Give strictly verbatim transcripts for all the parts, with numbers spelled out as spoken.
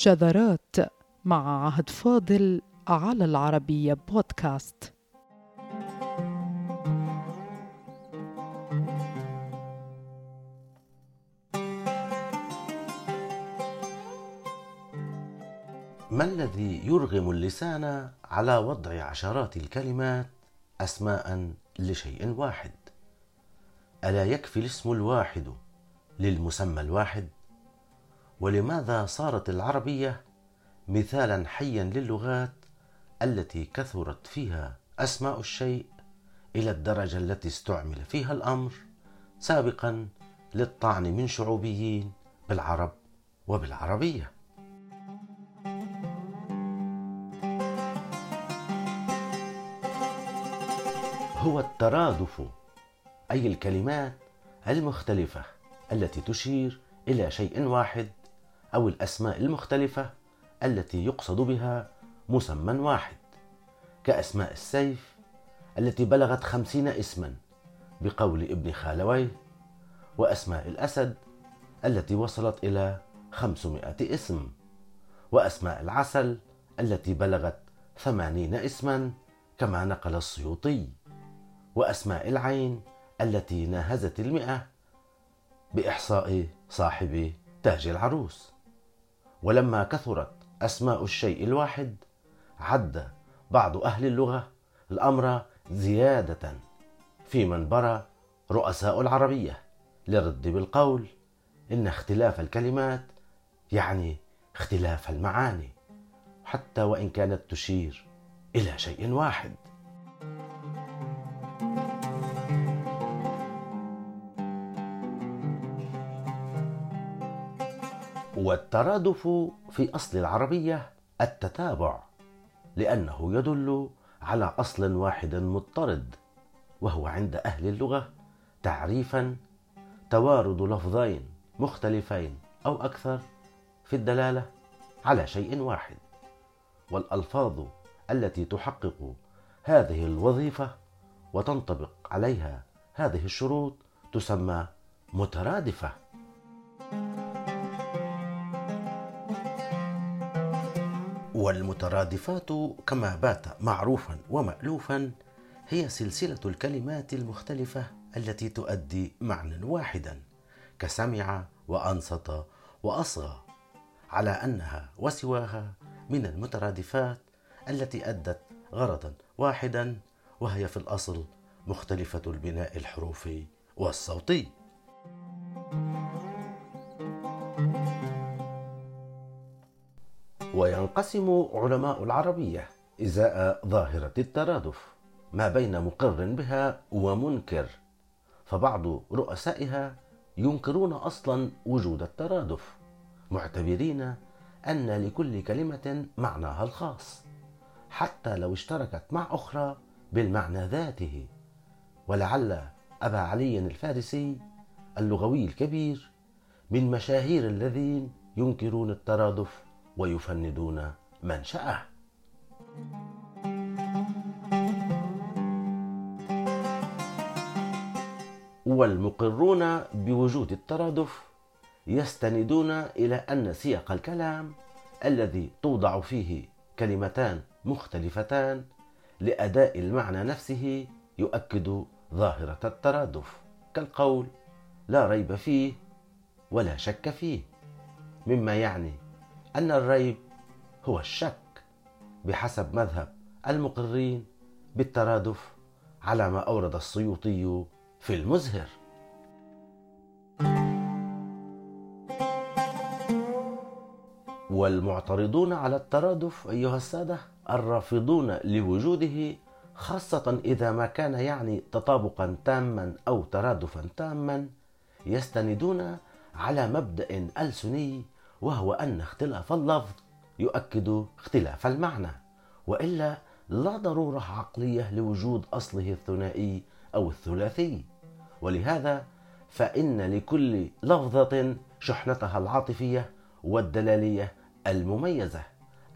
شذرات مع عهد فاضل على العربية بودكاست. ما الذي يرغم اللسان على وضع عشرات الكلمات أسماء لشيء واحد؟ ألا يكفي الاسم الواحد للمسمى الواحد؟ ولماذا صارت العربية مثالا حيا للغات التي كثرت فيها أسماء الشيء إلى الدرجة التي استعمل فيها الأمر سابقا للطعن من شعوبيين بالعرب وبالعربية؟ هو الترادف، أي الكلمات المختلفة التي تشير إلى شيء واحد أو الأسماء المختلفة التي يقصد بها مسمى واحد، كأسماء السيف التي بلغت خمسين اسما بقول ابن خالويه، وأسماء الأسد التي وصلت إلى خمسمائة اسم، وأسماء العسل التي بلغت ثمانين اسما كما نقل السيوطي، وأسماء العين التي ناهزت المئة بإحصاء صاحب تاج العروس. ولما كثرت أسماء الشيء الواحد عد بعض أهل اللغة الأمر زيادة في من برى رؤساء العربية للرد بالقول إن اختلاف الكلمات يعني اختلاف المعاني حتى وإن كانت تشير إلى شيء واحد. والترادف في أصل العربية التتابع، لأنه يدل على أصل واحد مضطرد، وهو عند أهل اللغة تعريفا توارد لفظين مختلفين أو أكثر في الدلالة على شيء واحد، والألفاظ التي تحقق هذه الوظيفة وتنطبق عليها هذه الشروط تسمى مترادفة. والمترادفات كما بات معروفا ومألوفا هي سلسلة الكلمات المختلفة التي تؤدي معنى واحدا، كسمع وأنصت وأصغى، على أنها وسواها من المترادفات التي أدت غرضا واحدا، وهي في الأصل مختلفة البناء الحروفي والصوتي. وينقسم علماء العربية إزاء ظاهرة الترادف ما بين مقر بها ومنكر، فبعض رؤسائها ينكرون أصلا وجود الترادف، معتبرين أن لكل كلمة معناها الخاص حتى لو اشتركت مع أخرى بالمعنى ذاته. ولعل أبا علي الفارسي اللغوي الكبير من مشاهير الذين ينكرون الترادف ويفندون منشأه. والمقرون بوجود الترادف يستندون إلى أن سياق الكلام الذي توضع فيه كلمتان مختلفتان لأداء المعنى نفسه يؤكد ظاهرة الترادف، كالقول لا ريب فيه ولا شك فيه، مما يعني أن الريب هو الشك بحسب مذهب المقرين بالترادف، على ما أورد السيوطي في المزهر. والمعترضون على الترادف أيها السادة الرافضون لوجوده، خاصة إذا ما كان يعني تطابقا تاما أو ترادفا تاما، يستندون على مبدأ ألسني، وهو أن اختلاف اللفظ يؤكد اختلاف المعنى، وإلا لا ضرورة عقلية لوجود أصله الثنائي أو الثلاثي. ولهذا فإن لكل لفظة شحنتها العاطفية والدلالية المميزة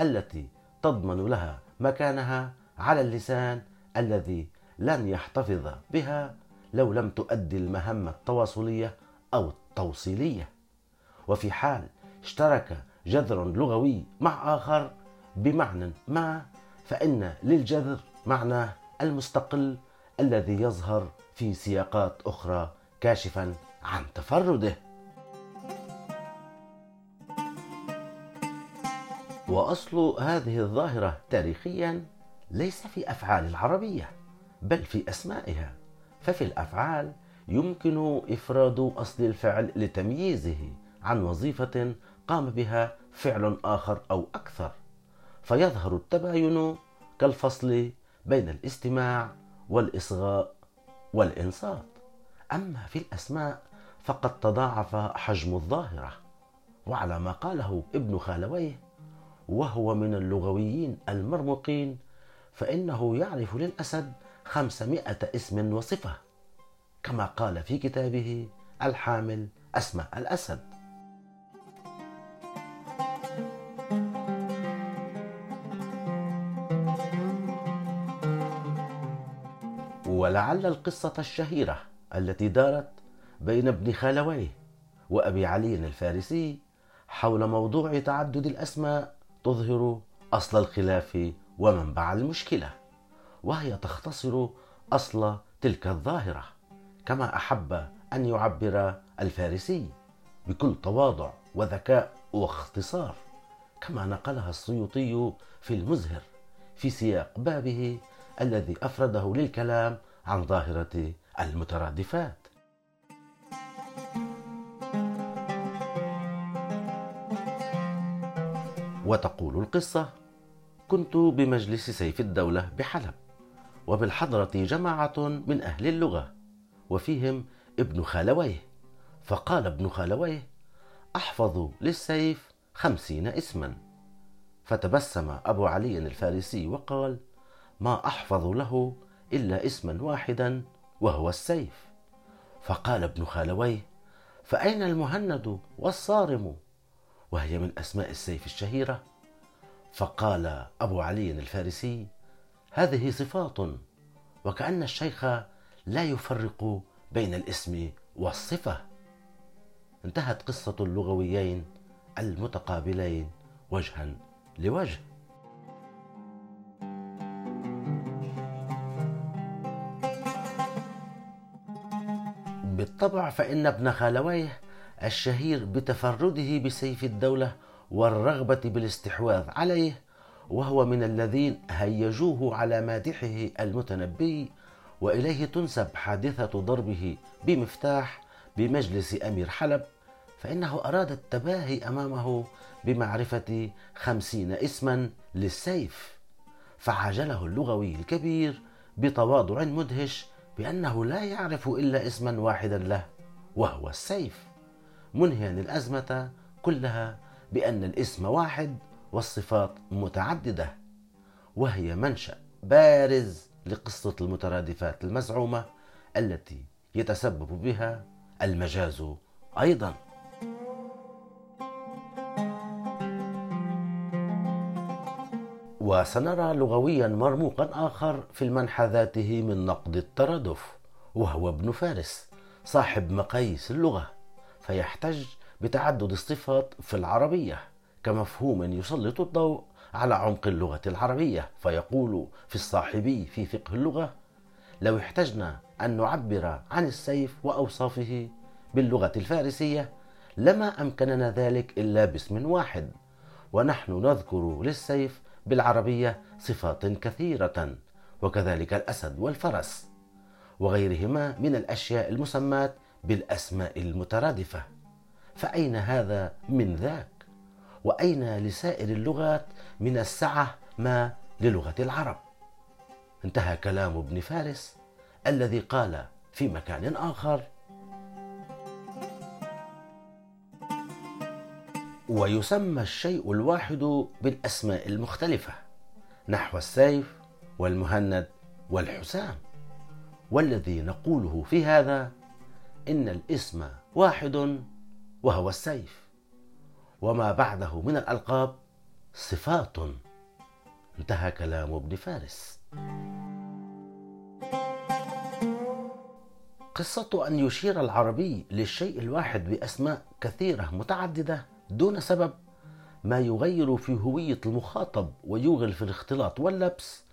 التي تضمن لها مكانها على اللسان الذي لن يحتفظ بها لو لم تؤدي المهمة التواصلية أو التوصيلية. وفي حال اشترك جذر لغوي مع آخر بمعنى ما، فإن للجذر معناه المستقل الذي يظهر في سياقات أخرى كاشفا عن تفرده. وأصل هذه الظاهرة تاريخيا ليس في أفعال العربية بل في أسمائها، ففي الأفعال يمكن إفراد أصل الفعل لتمييزه عن وظيفة قام بها فعل آخر أو أكثر، فيظهر التباين كالفصل بين الاستماع والإصغاء والإنصات. أما في الأسماء فقد تضاعف حجم الظاهرة، وعلى ما قاله ابن خالويه وهو من اللغويين المرموقين فإنه يعرف للأسد خمسمائة اسم وصفة، كما قال في كتابه الحامل أسماء الأسد. ولعل القصة الشهيرة التي دارت بين ابن خالويه وأبي علي الفارسي حول موضوع تعدد الأسماء تظهر أصل الخلاف ومنبع المشكلة، وهي تختصر أصل تلك الظاهرة، كما أحب أن يعبر الفارسي بكل تواضع وذكاء واختصار، كما نقلها السيوطي في المزهر في سياق بابه الذي أفرده للكلام عن ظاهرة المترادفات. وتقول القصة: كنت بمجلس سيف الدولة بحلب، وبالحضرة جماعة من أهل اللغة وفيهم ابن خالويه، فقال ابن خالويه: أحفظ للسيف خمسين اسما. فتبسم أبو علي الفارسي وقال: ما أحفظ له إلا اسما واحدا وهو السيف. فقال ابن خالويه: فأين المهند والصارم، وهي من أسماء السيف الشهيرة؟ فقال أبو علي الفارسي: هذه صفات، وكأن الشيخ لا يفرق بين الاسم والصفة. انتهت قصة اللغويين المتقابلين وجها لوجه. بالطبع فإن ابن خالويه الشهير بتفرده بسيف الدولة والرغبة بالاستحواذ عليه، وهو من الذين هيجوه على مادحه المتنبي، وإليه تنسب حادثة ضربه بمفتاح بمجلس أمير حلب، فإنه أراد التباهي أمامه بمعرفة خمسين اسما للسيف، فعجله اللغوي الكبير بتواضع مدهش بأنه لا يعرف إلا اسما واحدا له وهو السيف، منهيا الأزمة كلها بأن الاسم واحد والصفات متعددة، وهي منشأ بارز لقصة المترادفات المزعومة التي يتسبب بها المجاز أيضا. وسنرى لغويا مرموقا آخر في المنحى ذاته من نقد الترادف، وهو ابن فارس صاحب مقاييس اللغة، فيحتج بتعدد الصفات في العربية كمفهوم يسلط الضوء على عمق اللغة العربية، فيقول في الصاحبي في فقه اللغة: لو احتجنا أن نعبر عن السيف وأوصافه باللغة الفارسية لما أمكننا ذلك إلا باسم واحد، ونحن نذكر للسيف بالعربية صفات كثيرة، وكذلك الأسد والفرس وغيرهما من الأشياء المسمات بالأسماء المترادفة، فأين هذا من ذاك؟ وأين لسائر اللغات من السعة ما للغة العرب؟ انتهى كلام ابن فارس الذي قال في مكان آخر: ويسمى الشيء الواحد بالأسماء المختلفة، نحو السيف والمهند والحسام، والذي نقوله في هذا إن الاسم واحد وهو السيف، وما بعده من الألقاب صفات. انتهى كلام ابن فارس. قصة أن يشير العربي للشيء الواحد بأسماء كثيرة متعددة دون سبب ما يغير في هوية المخاطب ويوغل في الاختلاط واللبس،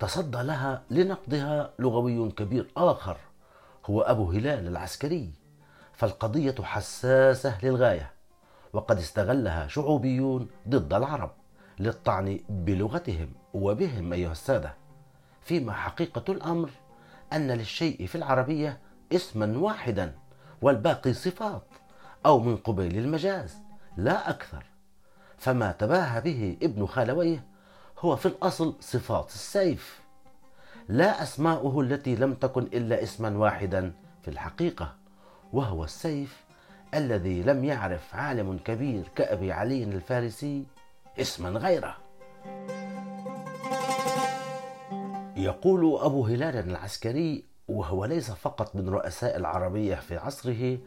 تصدى لها لنقدها لغوي كبير آخر هو أبو هلال العسكري. فالقضية حساسة للغاية، وقد استغلها شعوبيون ضد العرب للطعن بلغتهم وبهم أيها السادة، فيما حقيقة الأمر أن للشيء في العربية اسما واحدا والباقي صفات أو من قبيل المجاز لا أكثر. فما تباهى به ابن خالويه هو في الأصل صفات السيف لا أسماؤه التي لم تكن إلا اسما واحدا في الحقيقة، وهو السيف الذي لم يعرف عالم كبير كأبي علي الفارسي اسما غيره. يقول أبو هلال العسكري، وهو ليس فقط من رؤساء العربية في عصره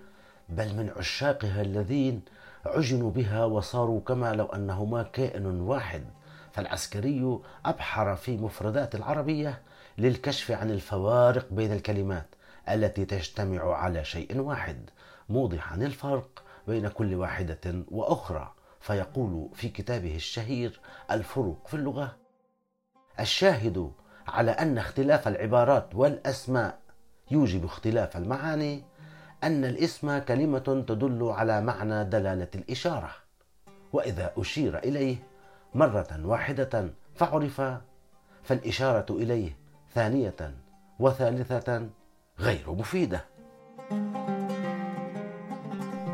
بل من عشاقها الذين عجنوا بها وصاروا كما لو أنهما كائن واحد، فالعسكري أبحر في مفردات العربية للكشف عن الفوارق بين الكلمات التي تجتمع على شيء واحد، موضحا الفرق بين كل واحدة وأخرى. فيقول في كتابه الشهير الفروق في اللغة: الشاهد على أن اختلاف العبارات والأسماء يوجب اختلاف المعاني أن الاسم كلمة تدل على معنى دلالة الإشارة، وإذا أشير إليه مرة واحدة فعرف فالإشارة إليه ثانية وثالثة غير مفيدة.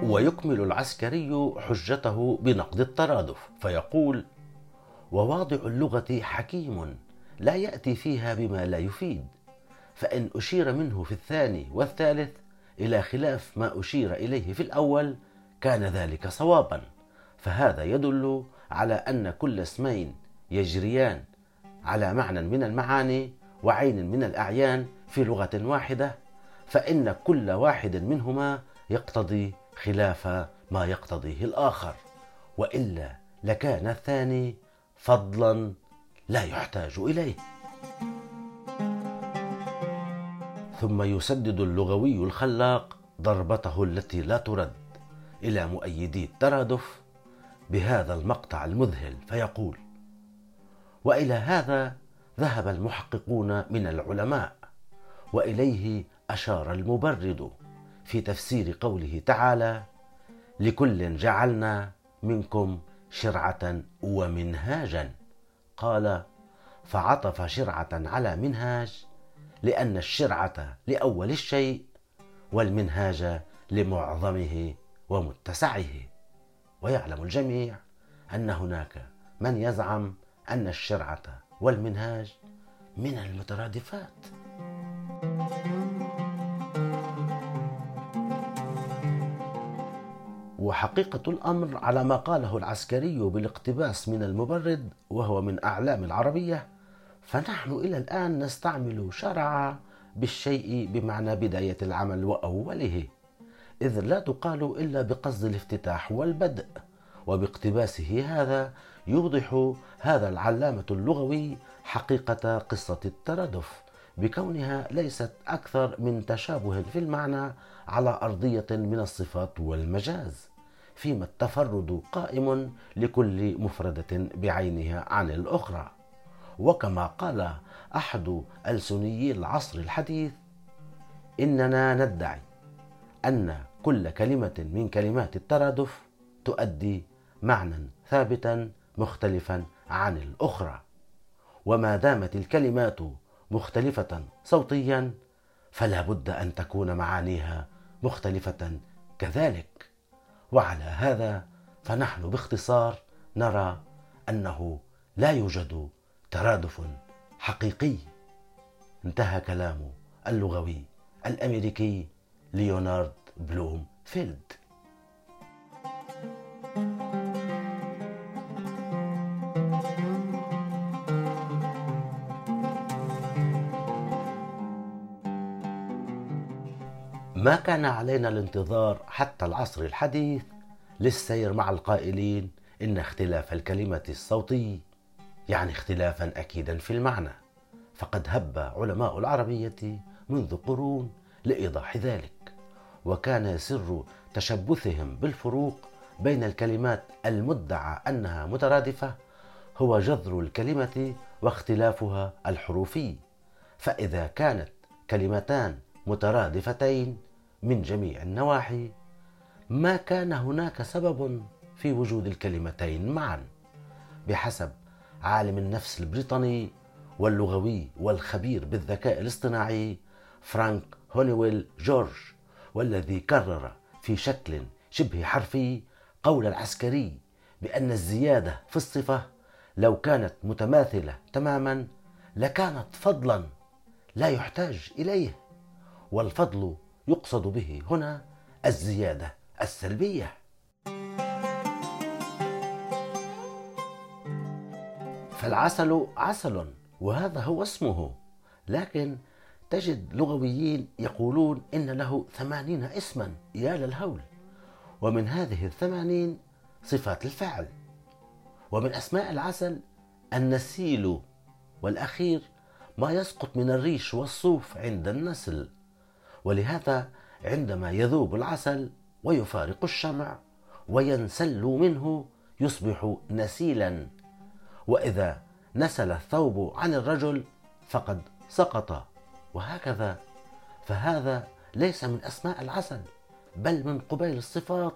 ويكمل العسكري حجته بنقد الترادف فيقول: وواضع اللغة حكيم لا يأتي فيها بما لا يفيد، فإن أشير منه في الثاني والثالث إلى خلاف ما أشير إليه في الأول كان ذلك صوابا، فهذا يدل على أن كل اسمين يجريان على معنى من المعاني وعين من الأعيان في لغة واحدة، فإن كل واحد منهما يقتضي خلاف ما يقتضيه الآخر، وإلا لكان الثاني فضلا لا يحتاج إليه. ثم يسدد اللغوي الخلاق ضربته التي لا ترد إلى مؤيدي الترادف بهذا المقطع المذهل فيقول: وإلى هذا ذهب المحققون من العلماء، وإليه أشار المبرد في تفسير قوله تعالى: لكل جعلنا منكم شرعة ومنهاجا، قال فعطف شرعة على منهاج لأن الشرعة لأول الشيء والمنهاج لمعظمه ومتسعه. ويعلم الجميع أن هناك من يزعم أن الشرعة والمنهاج من المترادفات. وحقيقة الأمر على ما قاله العسكري بالاقتباس من المبرد وهو من أعلام العربية، فنحن إلى الآن نستعمل شرع بالشيء بمعنى بداية العمل وأوله، إذ لا تقال إلا بقصد الافتتاح والبدء، وباقتباسه هذا يوضح هذا العلامة اللغوي حقيقة قصة الترادف بكونها ليست أكثر من تشابه في المعنى على أرضية من الصفات والمجاز، فيما التفرد قائم لكل مفردة بعينها عن الأخرى. وكما قال أحد ألسنيي العصر الحديث: إننا ندعي أن كل كلمة من كلمات الترادف تؤدي معنى ثابتا مختلفا عن الأخرى، وما دامت الكلمات مختلفة صوتيا فلا بد أن تكون معانيها مختلفة كذلك. وعلى هذا فنحن باختصار نرى أنه لا يوجد ترادف حقيقي. انتهى كلام اللغوي الأمريكي ليونارد بلوم فيلد. ما كان علينا الانتظار حتى العصر الحديث للسير مع القائلين إن اختلاف الكلمة الصوتي يعني اختلافا أكيدا في المعنى، فقد هب علماء العربية منذ قرون لإيضاح ذلك، وكان سر تشبثهم بالفروق بين الكلمات المدعى أنها مترادفة هو جذر الكلمة واختلافها الحروفي، فإذا كانت كلمتان مترادفتين من جميع النواحي ما كان هناك سبب في وجود الكلمتين معا بحسب عالم النفس البريطاني واللغوي والخبير بالذكاء الاصطناعي فرانك هونيويل جورج، والذي كرر في شكل شبه حرفي قول العسكري بأن الزيادة في الصفة لو كانت متماثلة تماما لكانت فضلا لا يحتاج إليه، والفضل يقصد به هنا الزيادة السلبية. فالعسل عسل وهذا هو اسمه، لكن تجد لغويين يقولون إن له ثمانين اسما يا للهول، ومن هذه الثمانين صفات الفعل، ومن أسماء العسل النسيل، والأخير ما يسقط من الريش والصوف عند النسل، ولهذا عندما يذوب العسل ويفارق الشمع وينسل منه يصبح نسيلا، وإذا نسل الثوب عن الرجل فقد سقط، وهكذا. فهذا ليس من أسماء العسل بل من قبيل الصفات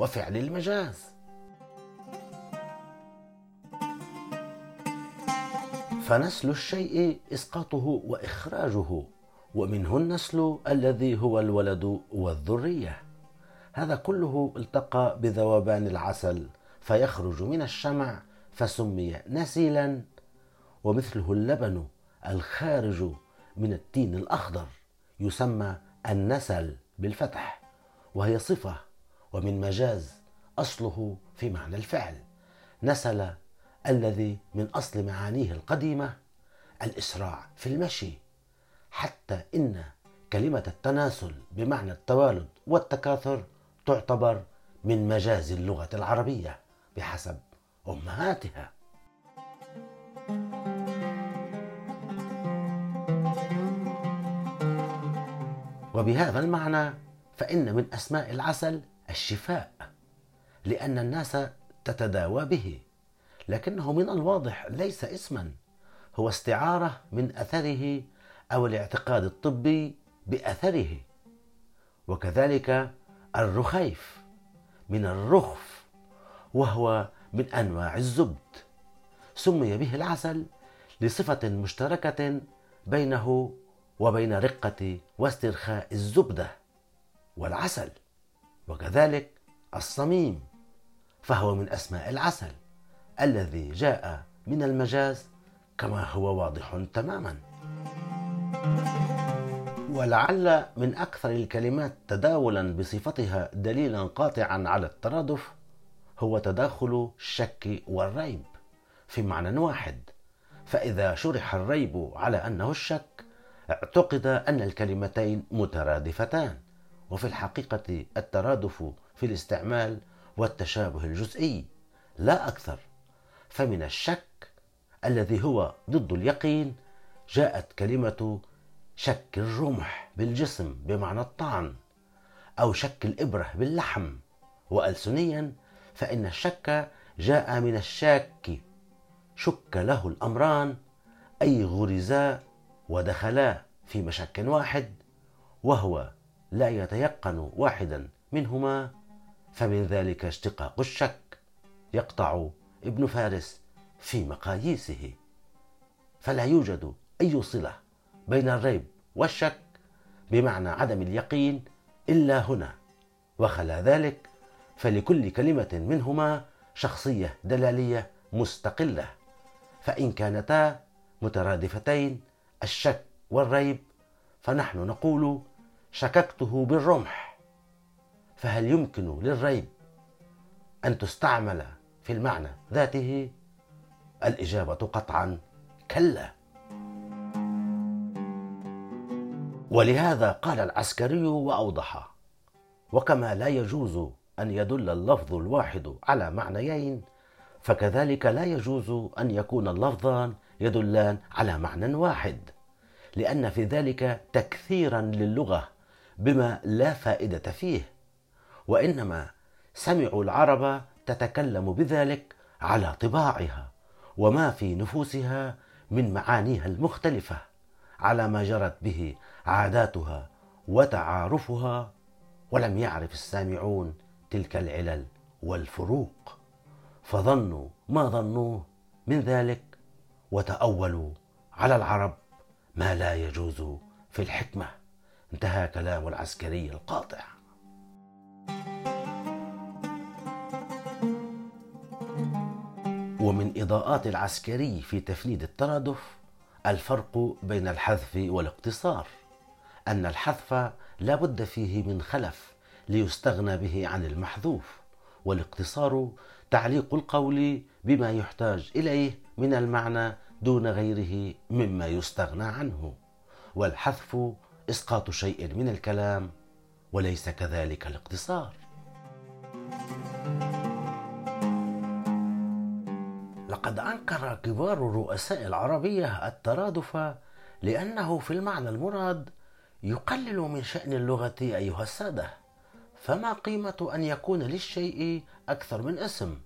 وفعل المجاز. فنسل الشيء إسقاطه وإخراجه، ومنه النسل الذي هو الولد والذرية، هذا كله التقى بذوبان العسل فيخرج من الشمع فسمي نسيلا، ومثله اللبن الخارج من التين الأخضر يسمى النسل بالفتح، وهي صفة ومن مجاز أصله في معنى الفعل، نسل الذي من أصل معانيه القديمة الإسراع في المشي، حتى إن كلمة التناسل بمعنى التوالد والتكاثر تعتبر من مجاز اللغة العربية بحسب أمهاتها. وبهذا المعنى فإن من أسماء العسل الشفاء، لأن الناس تتداوى به، لكنه من الواضح ليس اسما، هو استعارة من أثره أو الاعتقاد الطبي بأثره. وكذلك الرخيف من الرخف، وهو من أنواع الزبد، سمي به العسل لصفة مشتركة بينه وبين رقة واسترخاء الزبدة والعسل. وكذلك الصميم، فهو من أسماء العسل الذي جاء من المجاز كما هو واضح تماما. ولعل من أكثر الكلمات تداولا بصفتها دليلا قاطعا على الترادف هو تداخل الشك والريب في معنى واحد، فإذا شرح الريب على أنه الشك اعتقد أن الكلمتين مترادفتان، وفي الحقيقة الترادف في الاستعمال والتشابه الجزئي لا أكثر. فمن الشك الذي هو ضد اليقين جاءت كلمة شك الرمح بالجسم بمعنى الطعن، أو شك الإبرة باللحم. وألسنيا فإن الشك جاء من الشاك، شك له الأمران أي غرزا ودخلا في مشك واحد وهو لا يتيقن واحدا منهما، فمن ذلك اشتقاق الشك، يقطع ابن فارس في مقاييسه. فلا يوجد أي صلة بين الريب والشك بمعنى عدم اليقين إلا هنا، وخلا ذلك فلكل كلمة منهما شخصية دلالية مستقلة، فإن كانتا مترادفتين الشك والريب فنحن نقول شككته بالرمح. فهل يمكن للريب أن تستعمل في المعنى ذاته؟ الإجابة قطعا كلا. ولهذا قال العسكري وأوضح، وكما لا يجوز أن يدل اللفظ الواحد على معنيين فكذلك لا يجوز أن يكون اللفظان يدلان على معنى واحد، لأن في ذلك تكثيرا للغة بما لا فائدة فيه، وإنما سمعوا العرب تتكلم بذلك على طباعها وما في نفوسها من معانيها المختلفة، على ما جرت به عاداتها وتعارفها، ولم يعرف السامعون تلك العلل والفروق، فظنوا ما ظنوه من ذلك وتأولوا على العرب ما لا يجوز في الحكمة. انتهى كلام العسكري القاطع. ومن إضاءات العسكري في تفنيد الترادف الفرق بين الحذف والاقتصار، أن الحذف لا بد فيه من خلف ليستغنى به عن المحذوف، والاقتصار تعليق القول بما يحتاج إليه من المعنى دون غيره مما يستغنى عنه، والحذف إسقاط شيء من الكلام وليس كذلك الاقتصار. لقد أنكر كبار رؤساء العربية الترادف لأنه في المعنى المراد يقلل من شأن اللغة أيها السادة، فما قيمة أن يكون للشيء أكثر من اسم،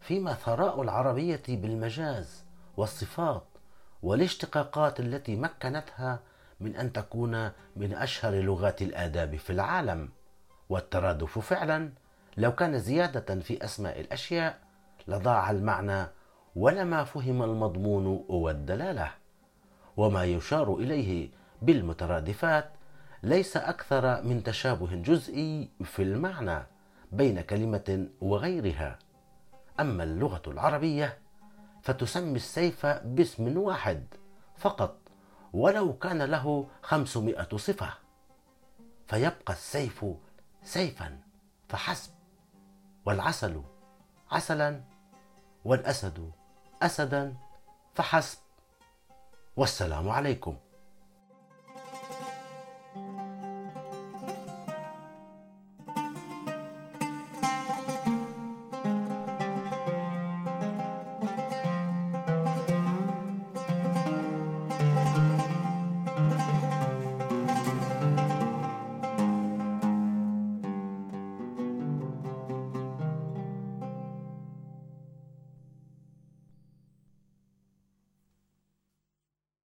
فيما ثراء العربية بالمجاز والصفات والاشتقاقات التي مكنتها من أن تكون من أشهر لغات الآداب في العالم. والترادف فعلا لو كان زيادة في أسماء الأشياء لضاع المعنى ولما فهم المضمون والدلالة، وما يشار إليه بالمترادفات ليس أكثر من تشابه جزئي في المعنى بين كلمة وغيرها. أما اللغة العربية فتسمي السيف باسم واحد فقط ولو كان له خمسمائة صفة، فيبقى السيف سيفا فحسب، والعسل عسلا، والأسد أسدا فحسب. والسلام عليكم.